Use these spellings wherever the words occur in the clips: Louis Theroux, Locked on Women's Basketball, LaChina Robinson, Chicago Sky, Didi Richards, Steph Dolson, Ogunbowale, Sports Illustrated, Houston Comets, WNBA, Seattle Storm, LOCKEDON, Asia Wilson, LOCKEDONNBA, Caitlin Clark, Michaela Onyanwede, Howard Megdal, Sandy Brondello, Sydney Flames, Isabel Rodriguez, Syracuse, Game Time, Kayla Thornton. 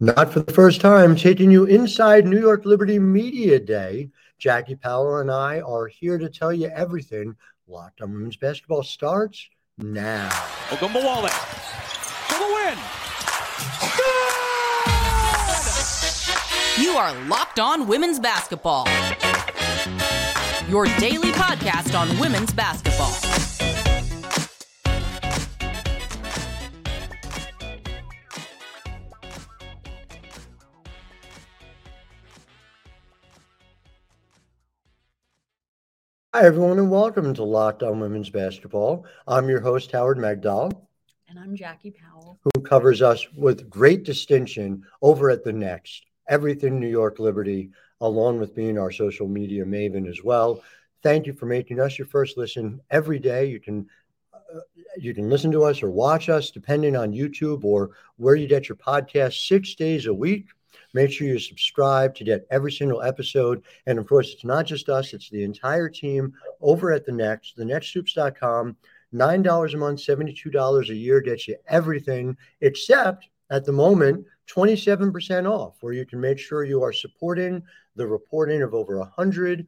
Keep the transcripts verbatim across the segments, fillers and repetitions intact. Not for the first time, taking you inside New York Liberty Media Day. Jackie Powell and I are here to tell you everything. Locked on Women's Basketball starts now. Welcome to Wallet for the win. Good! You are Locked on Women's Basketball, your daily podcast on women's basketball. Hi, everyone, and welcome to Locked on Women's Basketball. I'm your host, Howard Megdal. And I'm Jackie Powell, who covers us with great distinction over at The Next, everything New York Liberty, along with being our social media maven as well. Thank you for making us your first listen every day. You can uh, you can listen to us or watch us, depending on YouTube or where you get your podcast, six days a week. Make sure you subscribe to get every single episode. And, of course, it's not just us. It's the entire team over at The Next, the next hoops dot com. nine dollars a month, seventy-two dollars a year gets you everything, except at the moment, twenty-seven percent off, where you can make sure you are supporting the reporting of over one hundred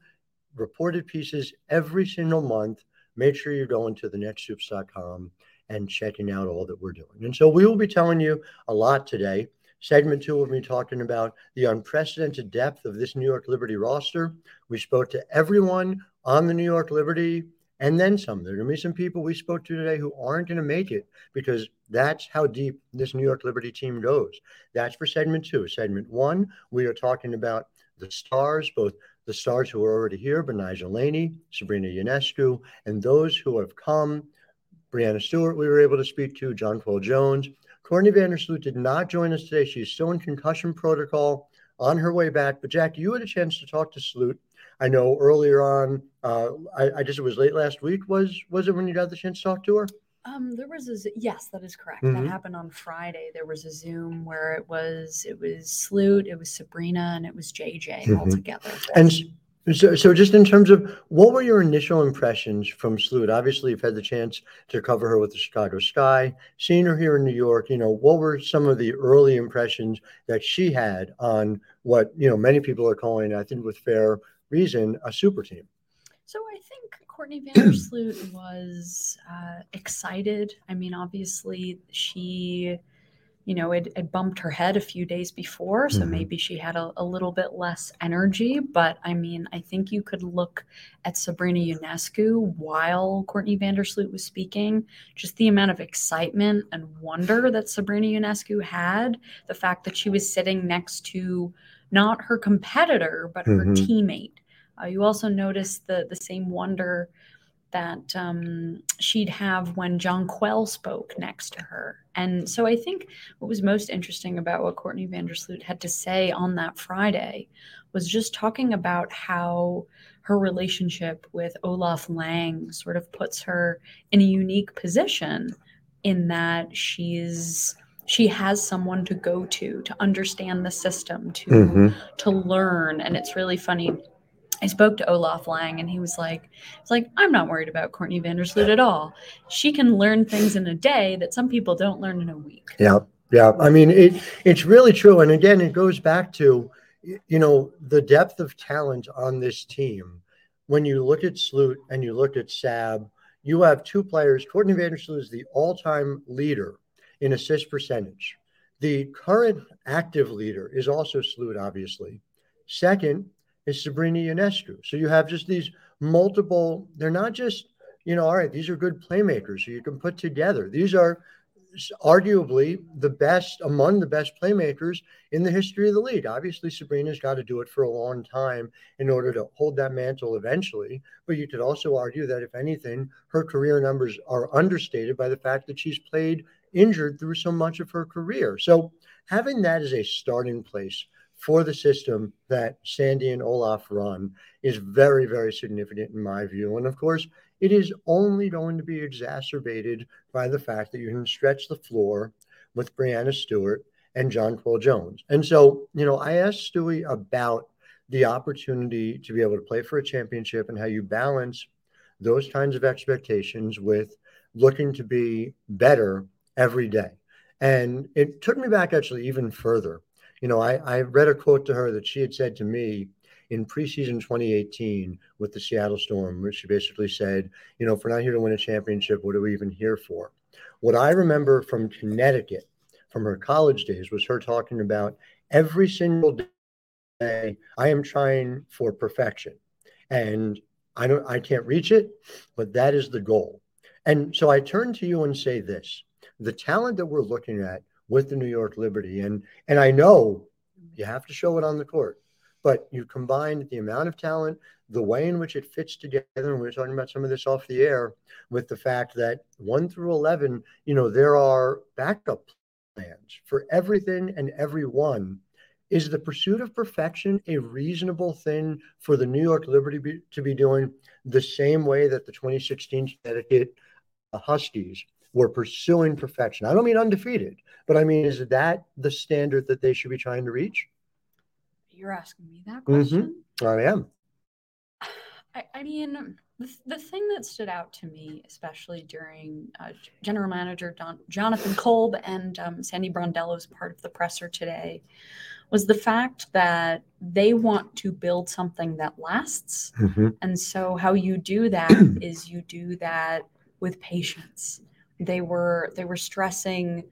reported pieces every single month. Make sure you're going to the next hoops dot com and checking out all that we're doing. And so we will be telling you a lot today. Segment two, we'll be talking about the unprecedented depth of this New York Liberty roster. We spoke to everyone on the New York Liberty and then some. There are going to be some people we spoke to today who aren't going to make it because that's how deep this New York Liberty team goes. That's for segment two. Segment one, we are talking about the stars, both the stars who are already here, Betnijah Laney, Sabrina Ionescu, and those who have come. Breanna Stewart, we were able to speak to, Jonquel Jones. Courtney Vandersloot did not join us today. She's still in concussion protocol on her way back. But, Jack, you had a chance to talk to Sloot. I know earlier on, uh, I, I guess it was late last week. Was was it when you got the chance to talk to her? Um, there was a yes, that is correct. Mm-hmm. That happened on Friday. There was a Zoom where it was it was Sloot, it was Sabrina, and it was J J mm-hmm. all together. And so, so just in terms of what were your initial impressions from Sloot? Obviously, you've had the chance to cover her with the Chicago Sky, seeing her here in New York. You know, what were some of the early impressions that she had on what, you know, many people are calling, I think with fair reason, a super team? So I think Courtney Vandersloot was uh, excited. I mean, obviously, she... You know, it, it bumped her head a few days before, so mm-hmm. maybe she had a, a little bit less energy. But, I mean, I think you could look at Sabrina Ionescu while Courtney Vandersloot was speaking. Just the amount of excitement and wonder that Sabrina Ionescu had, the fact that she was sitting next to not her competitor, but mm-hmm. her teammate. Uh, you also noticed the, the same wonder that um, she'd have when Jonquel spoke next to her. And so I think what was most interesting about what Courtney Vandersloot had to say on that Friday was just talking about how her relationship with Olaf Lang sort of puts her in a unique position in that she's she has someone to go to, to understand the system, to mm-hmm. to learn. And it's really funny. I spoke to Olaf Lang, and he was like, "It's like I'm not worried about Courtney Vandersloot at all. She can learn things in a day that some people don't learn in a week." Yeah, yeah. I mean, it it's really true. And again, it goes back to, you know, the depth of talent on this team. When you look at Sloot and you look at Sab, you have two players. Courtney Vandersloot is the all-time leader in assist percentage. The current active leader is also Sloot, obviously. Second is Sabrina Ionescu. So you have just these multiple, they're not just, you know, all right, these are good playmakers who you can put together. These are arguably the best, among the best playmakers in the history of the league. Obviously, Sabrina's got to do it for a long time in order to hold that mantle eventually. But you could also argue that, if anything, her career numbers are understated by the fact that she's played injured through so much of her career. So having that as a starting place for the system that Sandy and Olaf run is very, very significant in my view. And of course, it is only going to be exacerbated by the fact that you can stretch the floor with Breanna Stewart and Jonquel Jones. And so, you know, I asked Stewie about the opportunity to be able to play for a championship and how you balance those kinds of expectations with looking to be better every day. And it took me back actually even further. You know, I, I read a quote to her that she had said to me in preseason twenty eighteen with the Seattle Storm, where she basically said, you know, if we're not here to win a championship, what are we even here for? What I remember from Connecticut, from her college days, was her talking about every single day, I am trying for perfection. And I don't, I can't reach it, but that is the goal. And so I turn to you and say this, the talent that we're looking at with the New York Liberty, and and I know you have to show it on the court, but you combine the amount of talent, the way in which it fits together, and we were talking about some of this off the air, with the fact that one through eleven, you know, there are backup plans for everything and everyone. Is the pursuit of perfection a reasonable thing for the New York Liberty be, to be doing the same way that the twenty sixteen Connecticut Huskies were pursuing perfection? I don't mean undefeated, but I mean, is that the standard that they should be trying to reach? You're asking me that question? Mm-hmm. I am. I, I mean, the, the thing that stood out to me, especially during uh, General Manager Don, Jonathan Kolb and um, Sandy Brondello's part of the presser today, was the fact that they want to build something that lasts. Mm-hmm. And so how you do that is you do that with patience. They were they were stressing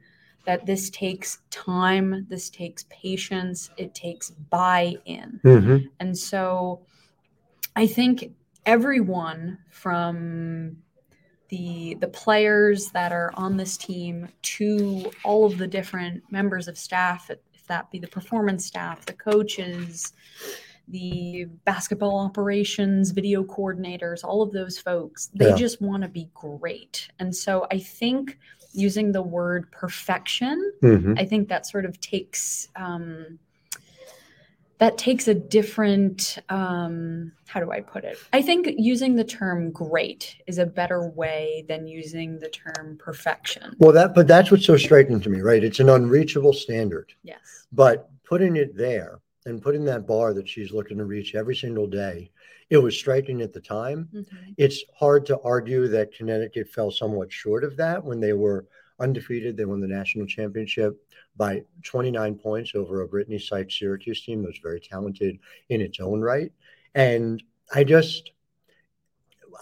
that this takes time, this takes patience, it takes buy-in. Mm-hmm. And so I think everyone from the the players that are on this team to all of the different members of staff at that be the performance staff, the coaches, the basketball operations, video coordinators, all of those folks, they yeah. just want to be great. And so I think using the word perfection, mm-hmm. I think that sort of takes, um, that takes a different, um, how do I put it? I think using the term great is a better way than using the term perfection. Well, that, but that's what's so striking to me, right? It's an unreachable standard. Yes. But putting it there and putting that bar that she's looking to reach every single day, it was striking at the time. Mm-hmm. It's hard to argue that Connecticut fell somewhat short of that when they were undefeated. They won the national championship by twenty-nine points over a Brittany Sykes Syracuse team that was very talented in its own right. And I just,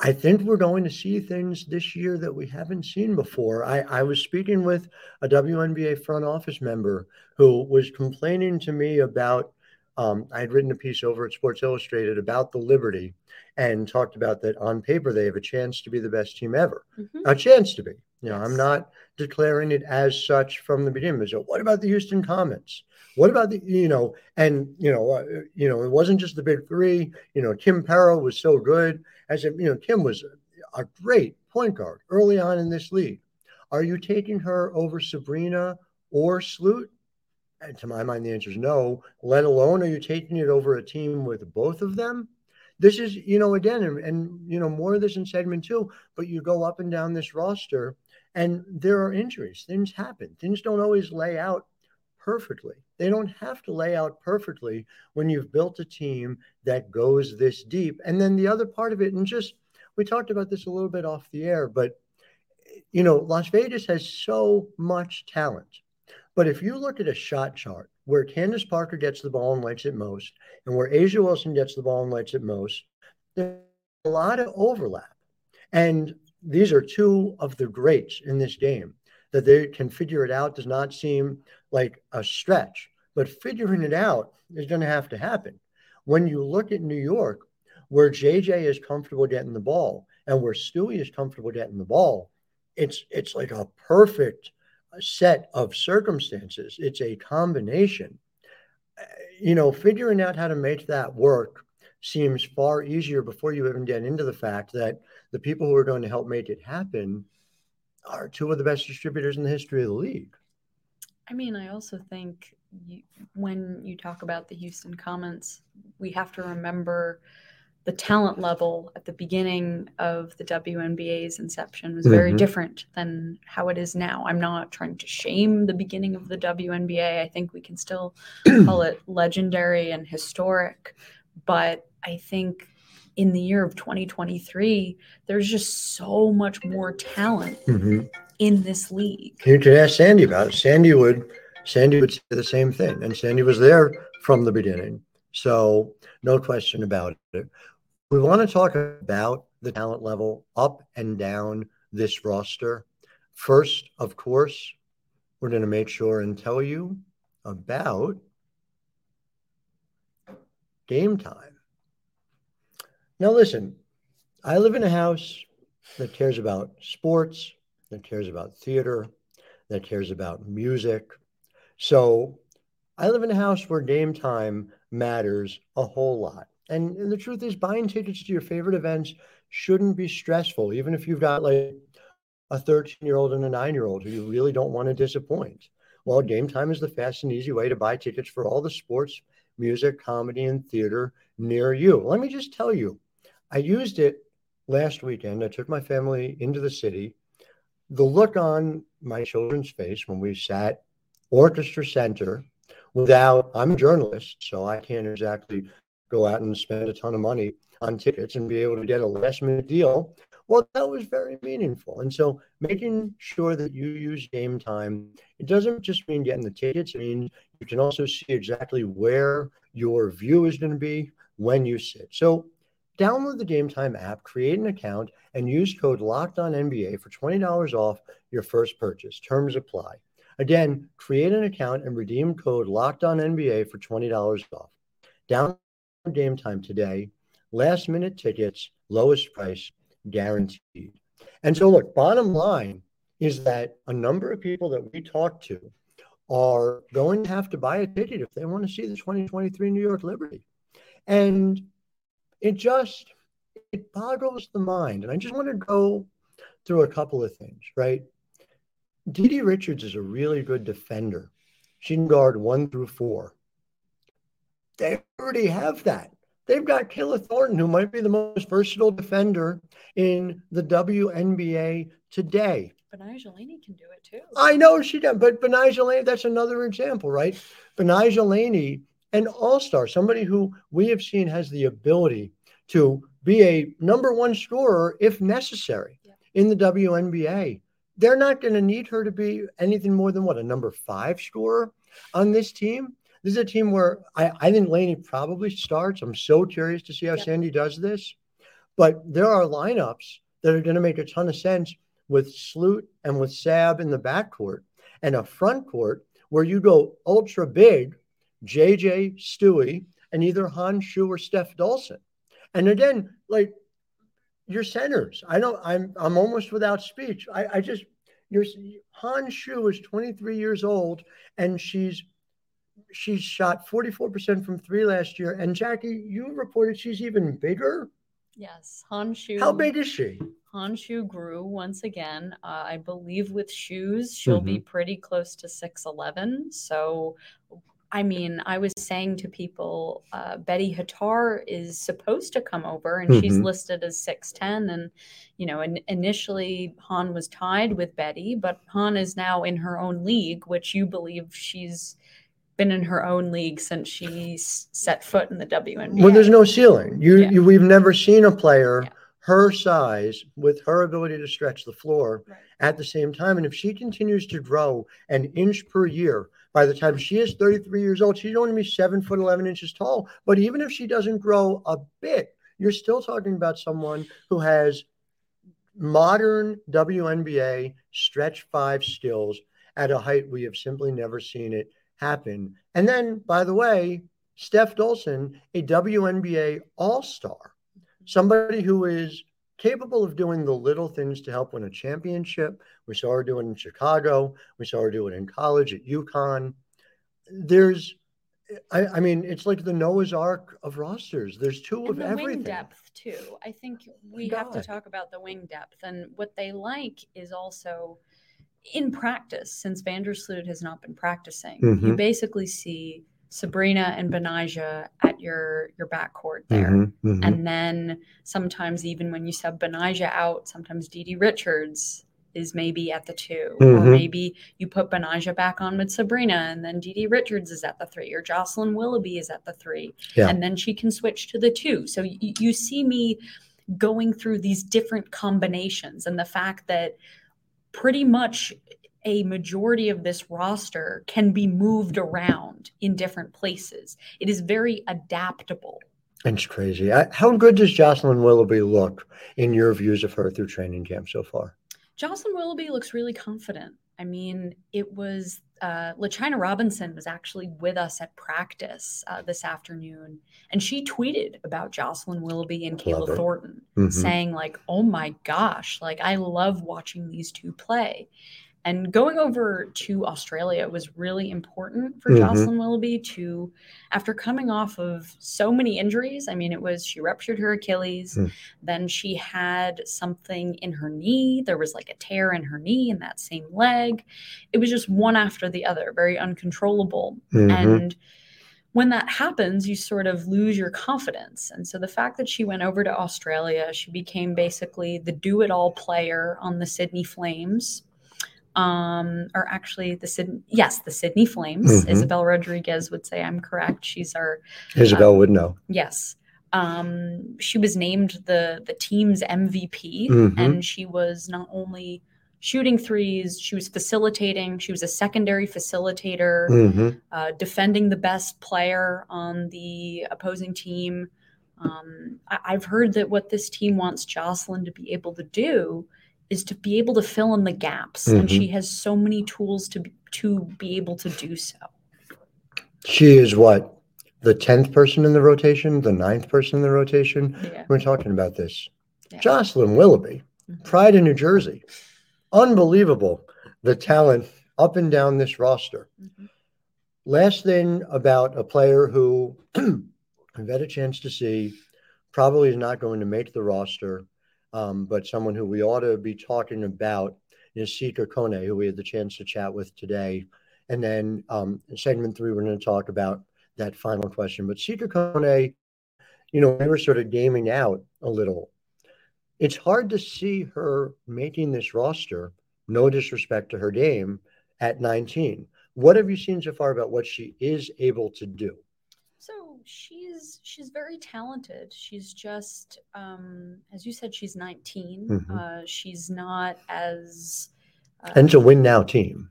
I think we're going to see things this year that we haven't seen before. I, I was speaking with a W N B A front office member who was complaining to me about, um, I had written a piece over at Sports Illustrated about the Liberty and talked about that on paper, they have a chance to be the best team ever, mm-hmm. a chance to be. You know, I'm not declaring it as such from the beginning. So what about the Houston Comets? What about the, you know, and, you know, uh, you know, it wasn't just the big three. You know, Kim Perro was so good. As if, you know, Kim was a great point guard early on in this league. Are you taking her over Sabrina or Sloot? And to my mind, the answer is no, let alone are you taking it over a team with both of them? This is, you know, again, and, and you know, more of this in segment two, but you go up and down this roster. And there are injuries. Things happen. Things don't always lay out perfectly. They don't have to lay out perfectly when you've built a team that goes this deep. And then the other part of it, and just, we talked about this a little bit off the air, but, you know, Las Vegas has so much talent. But if you look at a shot chart where Candace Parker gets the ball and lights it most, and where Asia Wilson gets the ball and lights it most, there's a lot of overlap. And these are two of the greats in this game. That they can figure it out does not seem like a stretch, but figuring it out is going to have to happen. When you look at New York, where J J is comfortable getting the ball and where Stewie is comfortable getting the ball, it's it's like a perfect set of circumstances. It's a combination. You know, figuring out how to make that work seems far easier before you even get into the fact that the people who are going to help make it happen are two of the best distributors in the history of the league. I mean, I also think you, when you talk about the Houston Comets, we have to remember the talent level at the beginning of the W N B A's inception was very mm-hmm. different than how it is now. I'm not trying to shame the beginning of the W N B A. I think we can still call it legendary and historic, but I think in the year of twenty twenty-three, there's just so much more talent mm-hmm. in this league. You could ask Sandy about it. Sandy would, Sandy would say the same thing. And Sandy was there from the beginning. So no question about it. We want to talk about the talent level up and down this roster. First, of course, we're going to make sure and tell you about Game Time. Now, listen, I live in a house that cares about sports, that cares about theater, that cares about music. So I live in a house where Game Time matters a whole lot. And, and the truth is, buying tickets to your favorite events shouldn't be stressful, even if you've got like a thirteen-year-old and a nine-year-old who you really don't want to disappoint. Well, Game Time is the fast and easy way to buy tickets for all the sports, music, comedy, and theater near you. Let me just tell you, I used it last weekend. I took my family into the city. The look on my children's face when we sat Orchestra Center without, I'm a journalist, so I can't exactly go out and spend a ton of money on tickets and be able to get a last minute deal. Well, that was very meaningful. And so making sure that you use Game Time, it doesn't just mean getting the tickets. It means you can also see exactly where your view is going to be when you sit. So download the Game Time app, create an account, and use code LOCKEDONNBA for twenty dollars off your first purchase. Terms apply. Again, create an account and redeem code LOCKEDONNBA for twenty dollars off. Download Game Time today. Last minute tickets, lowest price, guaranteed. And so look, bottom line is that a number of people that we talk to are going to have to buy a ticket if they want to see the twenty twenty-three New York Liberty. And it just, it boggles the mind. And I just want to go through a couple of things, right? Didi Richards is a really good defender. She can guard one through four. They already have that. They've got Kayla Thornton, who might be the most versatile defender in the W N B A today. Betnijah Laney can do it too. I know she does, but Betnijah Laney, that's another example, right? Betnijah Laney, an all-star, somebody who we have seen has the ability to be a number one scorer if necessary yeah. in the W N B A. They're not going to need her to be anything more than what, a number five scorer on this team. This is a team where I, I think Laney probably starts. I'm so curious to see how yep. Sandy does this. But there are lineups that are going to make a ton of sense with Sloot and with Sab in the backcourt and a front court where you go ultra big, J J, Stewie, and either Han Xu or Steph Dolson. And again, like your centers, I don't, I'm, I'm almost without speech. I, I just, your Han Xu is twenty-three years old and she's, She's shot forty-four percent from three last year. And Jackie, you reported she's even bigger. Yes. Han Xu. How big is she? Han Xu grew once again. Uh, I believe with shoes, she'll mm-hmm. be pretty close to six eleven. So, I mean, I was saying to people, uh, Betty Hattar is supposed to come over and mm-hmm. she's listed as six ten. And, you know, in, initially Han was tied with Betty, but Han is now in her own league, which you believe she's been in her own league since she set foot in the W N B A. Well, there's no ceiling. You, yeah. you we've never seen a player yeah. her size with her ability to stretch the floor right. at the same time. And if she continues to grow an inch per year, by the time she is thirty-three years old, she's only going to be seven foot eleven inches tall. But even if she doesn't grow a bit, you're still talking about someone who has modern W N B A stretch five skills at a height we have simply never seen it happen. And then, by the way, Steph Dolson, a W N B A all-star, somebody who is capable of doing the little things to help win a championship. We saw her do it in Chicago. We saw her do it in college at UConn. There's, I, I mean, it's like the Noah's Ark of rosters. There's two and of the everything. Wing depth too. I think we God. have to talk about the wing depth, and what they like is also in practice, since Vandersloot has not been practicing, mm-hmm. you basically see Sabrina and Betnijah at your your backcourt there. Mm-hmm, mm-hmm. And then sometimes even when you sub Betnijah out, sometimes Didi Richards is maybe at the two. Mm-hmm. Or maybe you put Betnijah back on with Sabrina and then Didi Richards is at the three. Or Jocelyn Willoughby is at the three. Yeah. And then she can switch to the two. So y- you see me going through these different combinations, and the fact that pretty much a majority of this roster can be moved around in different places. It is very adaptable. It's crazy. I, how good does Jocelyn Willoughby look in your views of her through training camp so far? Jocelyn Willoughby looks really confident. I mean, it was uh, LaChina Robinson was actually with us at practice uh, this afternoon, and she tweeted about Jocelyn Willoughby and Kayla Thornton, mm-hmm. saying like, oh my gosh, like I love watching these two play. And going over to Australia was really important for mm-hmm. Jocelyn Willoughby to, after coming off of so many injuries, I mean, it was, she ruptured her Achilles, mm. then she had something in her knee. There was like a tear in her knee and that same leg. It was just one after the other, very uncontrollable. Mm-hmm. And when that happens, you sort of lose your confidence. And so the fact that she went over to Australia, she became basically the do-it-all player on the Sydney Flames. Um, or actually the Sydney, yes, the Sydney Flames, mm-hmm. Isabel Rodriguez would say I'm correct. She's our, Isabel um, would know. Yes. Um, she was named the, the team's M V P, mm-hmm. and she was not only shooting threes, she was facilitating. She was a secondary facilitator, mm-hmm. uh, defending the best player on the opposing team. Um, I- I've heard that what this team wants Jocelyn to be able to do is to be able to fill in the gaps. Mm-hmm. And she has so many tools to, to be able to do so. She is what? The tenth person in the rotation, the ninth person in the rotation. Yeah. We're talking about this. Yeah. Jocelyn Willoughby, mm-hmm. Pride in New Jersey. Unbelievable. The talent up and down this roster. Mm-hmm. Last thing about a player who I've had a chance to see, probably is not going to make the roster. Um, but someone who we ought to be talking about is Sika Kone, who we had the chance to chat with today. And then um, in segment three, we're going to talk about that final question. But Sika Kone, you know, we were sort of gaming out a little. It's hard to see her making this roster, no disrespect to her game, at nineteen. What have you seen so far about what she is able to do? So she's she's very talented. She's just, um, as you said, she's nineteen. Mm-hmm. Uh, she's not as... Uh, and it's a win-now team.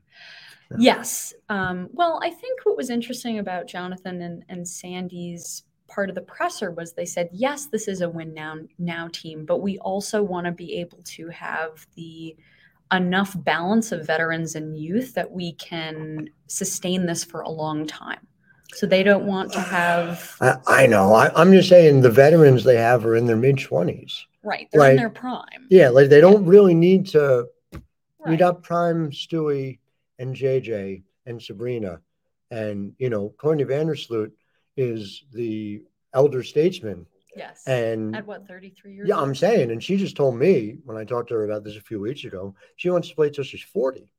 Yeah. Yes. Um, well, I think what was interesting about Jonathan and, and Sandy's part of the presser was they said, yes, this is a win-now now team, but we also want to be able to have the enough balance of veterans and youth that we can sustain this for a long time. So they don't want to have... I, I know. I, I'm just saying the veterans they have are in their mid-twenties. Right. They're like, in their prime. Yeah. Like they don't really need to... Right. You got prime Stewie and J J and Sabrina. And, you know, Courtney Vandersloot is the elder statesman. Yes. And at what, thirty-three years old? Yeah, I'm saying. And she just told me when I talked to her about this a few weeks ago, she wants to play till she's forty.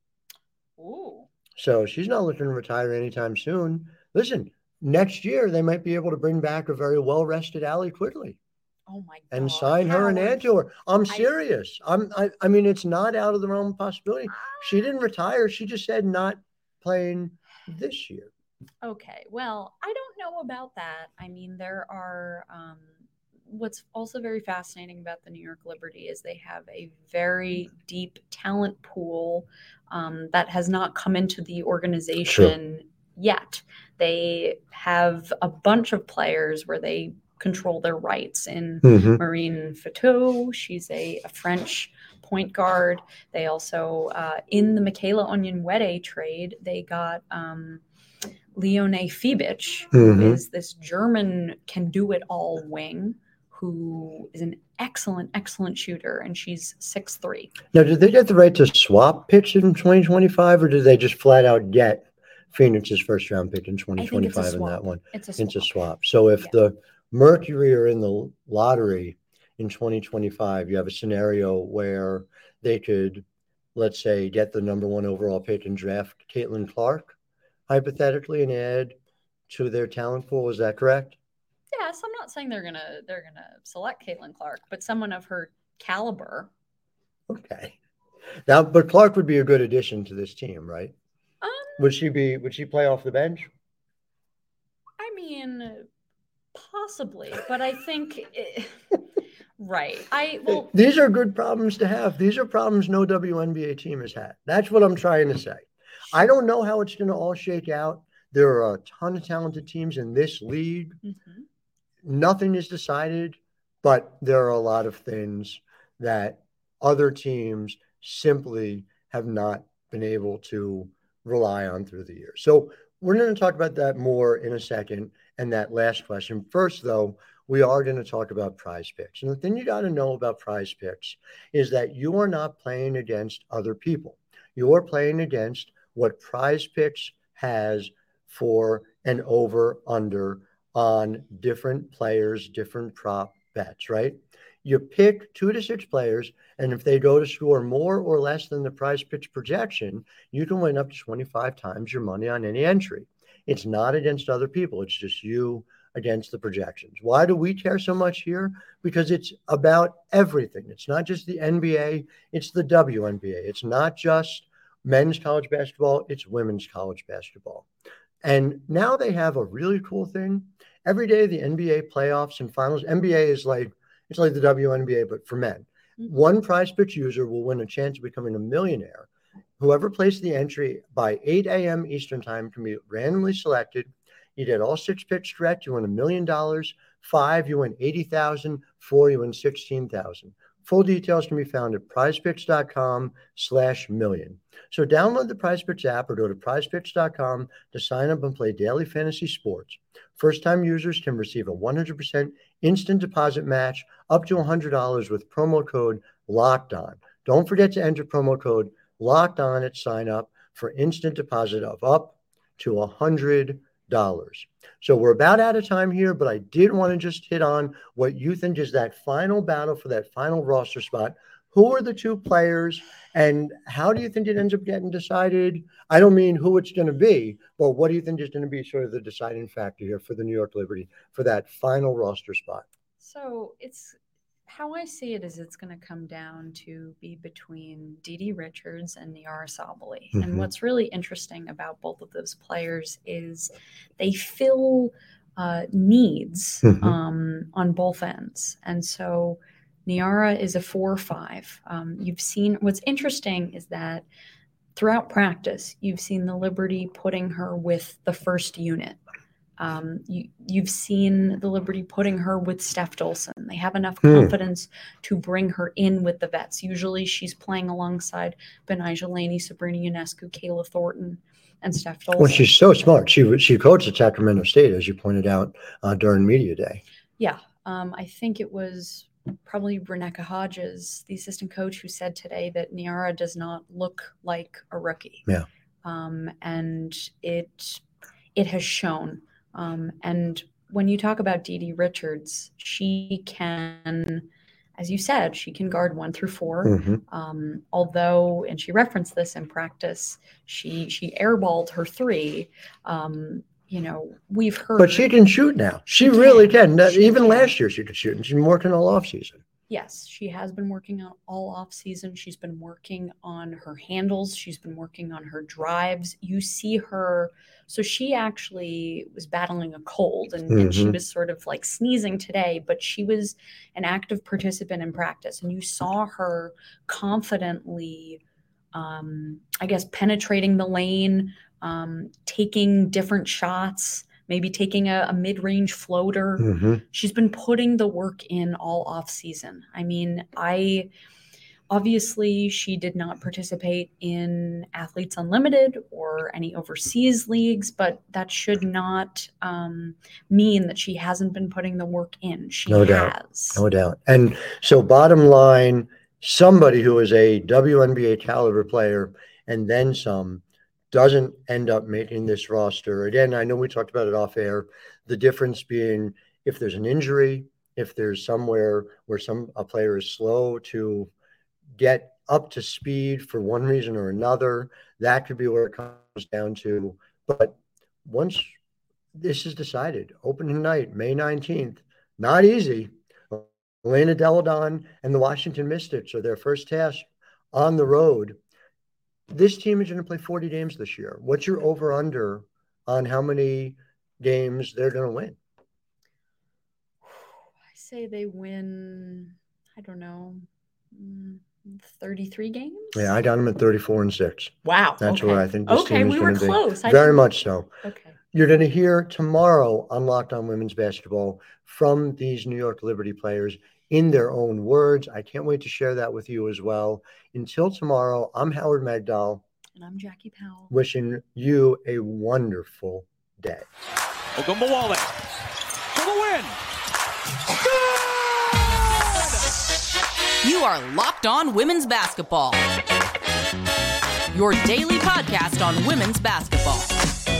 Ooh. So she's not looking to retire anytime soon. Listen, next year they might be able to bring back a very well-rested Allie Quigley. Oh my God. And sign Howard. Her and add to her. I'm serious. I, I'm I, I mean it's not out of the realm of possibility. She didn't retire. She just said not playing this year. Okay. Well, I don't know about that. I mean, there are um, what's also very fascinating about the New York Liberty is they have a very deep talent pool um, that has not come into the organization. Sure. Yet they have a bunch of players where they control their rights in mm-hmm. Marine Fatou. She's a, a French point guard. They also, uh, in the Michaela Onyanwede trade, they got um, Leone Fibic, mm-hmm. who is this German can-do-it-all wing who is an excellent, excellent shooter, and she's six three. Now, did they get the right to swap picks in twenty twenty-five, or did they just flat-out get Phoenix's first round pick in twenty twenty-five in that one. It's a swap. It's a swap. So if yeah. the Mercury are in the lottery in twenty twenty-five, you have a scenario where they could, let's say, get the number one overall pick and draft Caitlin Clark, hypothetically, and add to their talent pool. Is that correct? Yes. I'm not saying they're going to they're gonna select Caitlin Clark, but someone of her caliber. Okay. Now, but Clark would be a good addition to this team, right? Would she be? Would she play off the bench? I mean, possibly, but I think it, Right. I well, These are good problems to have. These are problems no W N B A team has had. That's what I'm trying to say. I don't know how it's going to all shake out. There are a ton of talented teams in this league. Mm-hmm. Nothing is decided, but there are a lot of things that other teams simply have not been able to rely on through the years. So we're going to talk about that more in a second. And that last question. First, though, we are going to talk about Prize Picks. And the thing you got to know about Prize Picks is that you are not playing against other people. You are playing against what Prize Picks has for an over-under on different players, different prop bets, right? You pick two to six players, and if they go to score more or less than the Prize Picks projection, you can win up to twenty-five times your money on any entry. It's not against other people. It's just you against the projections. Why do we care so much here? Because it's about everything. It's not just the N B A. It's the W N B A. It's not just men's college basketball. It's women's college basketball. And now they have a really cool thing. Every day, the N B A playoffs and finals, N B A is like, it's like the W N B A, but for men. One Prize Picks user will win a chance of becoming a millionaire. Whoever placed the entry by eight a.m. Eastern time can be randomly selected. You get all six picks correct, you win a million dollars. Five, you win eighty thousand dollars. Four, you win sixteen thousand dollars. Full details can be found at prizepicks.com slash million. So download the Prize Picks app or go to prizepicks dot com to sign up and play daily fantasy sports. First-time users can receive a one hundred percent instant deposit match up to one hundred dollars with promo code LOCKEDON. Don't forget to enter promo code LOCKEDON at sign up for instant deposit of up to one hundred dollars. Dollars. So we're about out of time here, but I did want to just hit on what you think is that final battle for that final roster spot. Who are the two players and how do you think it ends up getting decided? I don't mean who it's going to be, but what do you think is going to be sort of the deciding factor here for the New York Liberty for that final roster spot? So it's how I see it is it's going to come down to be between Didi Richards and Niara Sabali. Mm-hmm. And what's really interesting about both of those players is they fill uh, needs mm-hmm. um, on both ends. And so Niara is a four or five. Um, you've seen what's interesting is that throughout practice, you've seen the Liberty putting her with the first unit. Um, you, you've seen the Liberty putting her with Steph Dolson. They have enough confidence hmm. to bring her in with the vets. Usually she's playing alongside Betnijah Laney, Sabrina Ionescu, Kayla Thornton, and Steph Dolson. Well, she's so smart. She she coached at Sacramento State, as you pointed out, uh, during Media Day. Yeah. Um, I think it was probably Reneka Hodges, the assistant coach, who said today that Niara does not look like a rookie. Yeah. Um, and it it has shown. Um, and when you talk about Didi Richards, she can, as you said, she can guard one through four. Mm-hmm. Um, although, and she referenced this in practice, she she airballed her three. Um, you know, we've heard. But she can shoot now. She, she really can. can. She Even can. Last year she could shoot, and she's been working all offseason. Yes, she has been working on all off season. She's been working on her handles. She's been working on her drives. You see her. So she actually was battling a cold and, mm-hmm. and she was sort of like sneezing today, but she was an active participant in practice. And you saw her confidently, um, I guess, penetrating the lane, um, taking different shots, maybe taking a, a mid-range floater. Mm-hmm. She's been putting the work in all off season. I mean, I obviously she did not participate in Athletes Unlimited or any overseas leagues, but that should not um, mean that she hasn't been putting the work in. She no doubt. has. No doubt. And so bottom line, somebody who is a W N B A caliber player and then some doesn't end up making this roster. Again, I know we talked about it off air, the difference being if there's an injury, if there's somewhere where some a player is slow to get up to speed for one reason or another, that could be where it comes down to. But once this is decided, opening night, May nineteenth, not easy. Elena Deladon and the Washington Mystics are their first task on the road. This team is going to play forty games this year. What's your over-under on how many games they're going to win? I say they win I don't know, thirty-three games? Yeah, I got them at thirty-four and six. Wow. That's okay. Where I think this okay, team is we going to be. Okay, we were close. I Very didn't... much so. Okay. You're going to hear tomorrow on Locked on Women's Basketball from these New York Liberty players in their own words. I can't wait to share that with you as well. Until tomorrow, I'm Howard Megdal. And I'm Jackie Powell. Wishing you a wonderful day. Ogunbowale for the win. Good! You are Locked on Women's Basketball. Your daily podcast on women's basketball.